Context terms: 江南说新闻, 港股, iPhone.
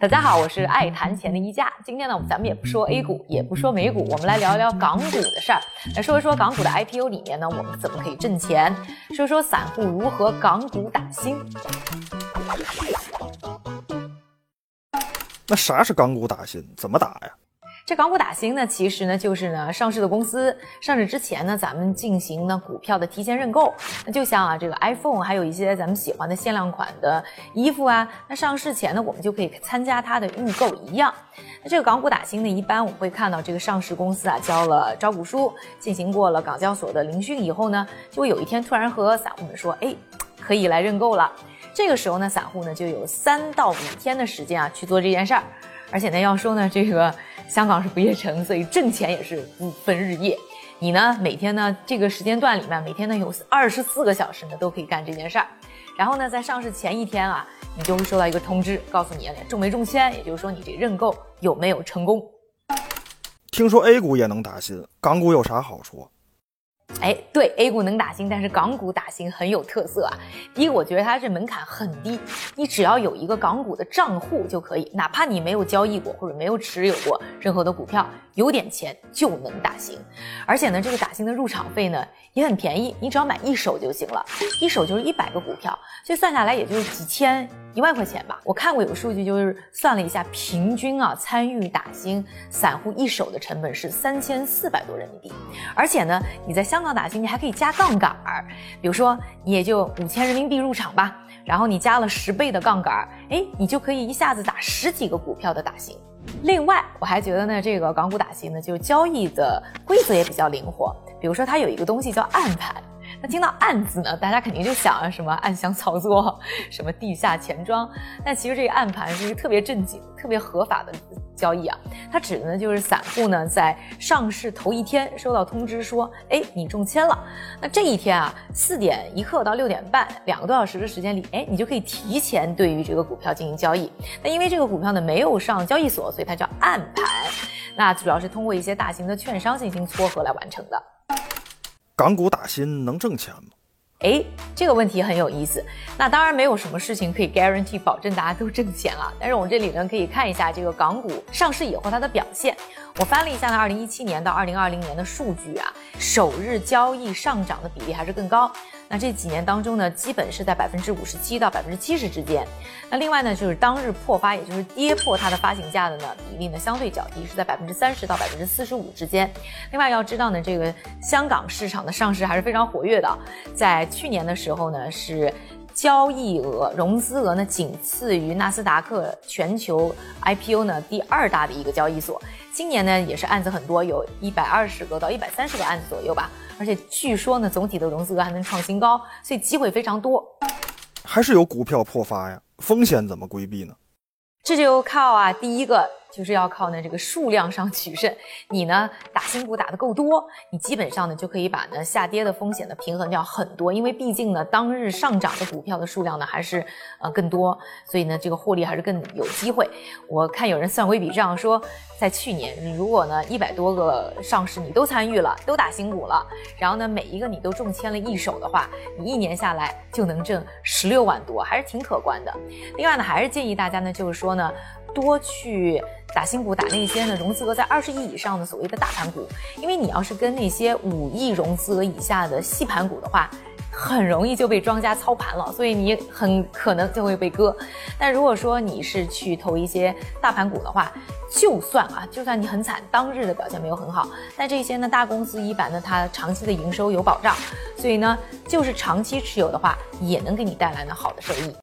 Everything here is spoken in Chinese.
大家好，我是爱谈钱的一加。今天呢，咱们也不说 A 股，也不说美股，我们来聊一聊港股的事儿，来说一说港股的 IPO 里面呢，我们怎么可以挣钱，说说散户如何港股打新。那啥是港股打新？怎么打呀？这港股打新呢，其实呢就是呢上市的公司上市之前呢，咱们进行呢股票的提前认购。那就像啊这个 iPhone， 还有一些咱们喜欢的限量款的衣服啊，那上市前呢我们就可以参加它的预购一样。那这个港股打新呢，一般我们会看到这个上市公司啊交了招股书，进行过了港交所的聆讯以后呢，就会有一天突然和散户们说，哎，可以来认购了。这个时候呢，散户呢就有3到5天的时间啊去做这件事儿。而且呢，要说呢，这个香港是不夜城，所以挣钱也是不分日夜。你呢，每天呢，这个时间段里面，每天呢有24个小时呢都可以干这件事儿。然后呢，在上市前一天啊，你就会收到一个通知，告诉你中没中签，也就是说你这认购有没有成功。听说 A 股也能打新，港股有啥好处？哎，对， A 股能打新，但是港股打新很有特色啊。第一，我觉得它这门槛很低，你只要有一个港股的账户就可以，哪怕你没有交易过或者没有持有过任何的股票，有点钱就能打新。而且呢，这个打新的入场费呢也很便宜，你只要买一手就行了，一手就是100个股票，所以算下来也就是几千1万块钱吧。我看过有数据，就是算了一下，平均啊参与打新散户一手的成本是3400多人民币。而且呢，你在香港打新，你还可以加杠杆儿，比如说你也就5000人民币入场吧，然后你加了10倍的杠杆儿，哎，你就可以一下子打10几个股票的打新。另外，我还觉得呢，这个港股打新呢，就是交易的规则也比较灵活，比如说它有一个东西叫暗盘。那听到暗字呢，大家肯定就想啊，什么暗箱操作，什么地下钱庄。但其实这个暗盘是一个特别正经、特别合法的交易啊。它指的呢就是散户呢在上市头一天收到通知说，哎，你中签了。那这一天啊，4点1刻到6点半，2个多小时的时间里，哎，你就可以提前对于这个股票进行交易。那因为这个股票呢没有上交易所，所以它叫暗盘。那主要是通过一些大型的券商进行撮合来完成的。港股打新能挣钱吗？哎，这个问题很有意思。那当然没有什么事情可以 guarantee 保证大家都挣钱了，但是我们这里呢可以看一下这个港股上市以后它的表现。我翻了一下呢2017年到2020年的数据啊，首日交易上涨的比例还是更高。那这几年当中呢，基本是在57%到70%之间。那另外呢，就是当日破发，也就是跌破它的发行价的呢，比例呢相对较低，是在30%到45%之间。另外要知道呢，这个香港市场的上市还是非常活跃的，在去年的时候呢，是交易额、融资额呢仅次于纳斯达克全球 IPO 呢第2大的一个交易所。今年呢也是案子很多，有120个到130个案子左右吧。而且据说呢，总体的融资额还能创新高，所以机会非常多。还是有股票破发呀，风险怎么规避呢？这就靠啊，第一个就是要靠呢这个数量上取胜。你呢打新股打得够多，你基本上呢就可以把呢下跌的风险呢平衡掉很多，因为毕竟呢当日上涨的股票的数量呢还是更多，所以呢这个获利还是更有机会。我看有人算规笔账说，在去年如果呢100多个上市你都参与了，都打新股了，然后呢每一个你都中签了一手的话，你1年下来就能挣16万多，还是挺可观的。另外呢，还是建议大家呢就是说呢多去打新股，打那些呢融资额在20亿以上的所谓的大盘股，因为你要是跟那些5亿融资额以下的细盘股的话，很容易就被庄家操盘了，所以你很可能就会被割。但如果说你是去投一些大盘股的话，就算你很惨，当日的表现没有很好，但这些呢大公司一般呢它长期的营收有保障，所以呢就是长期持有的话也能给你带来呢好的收益。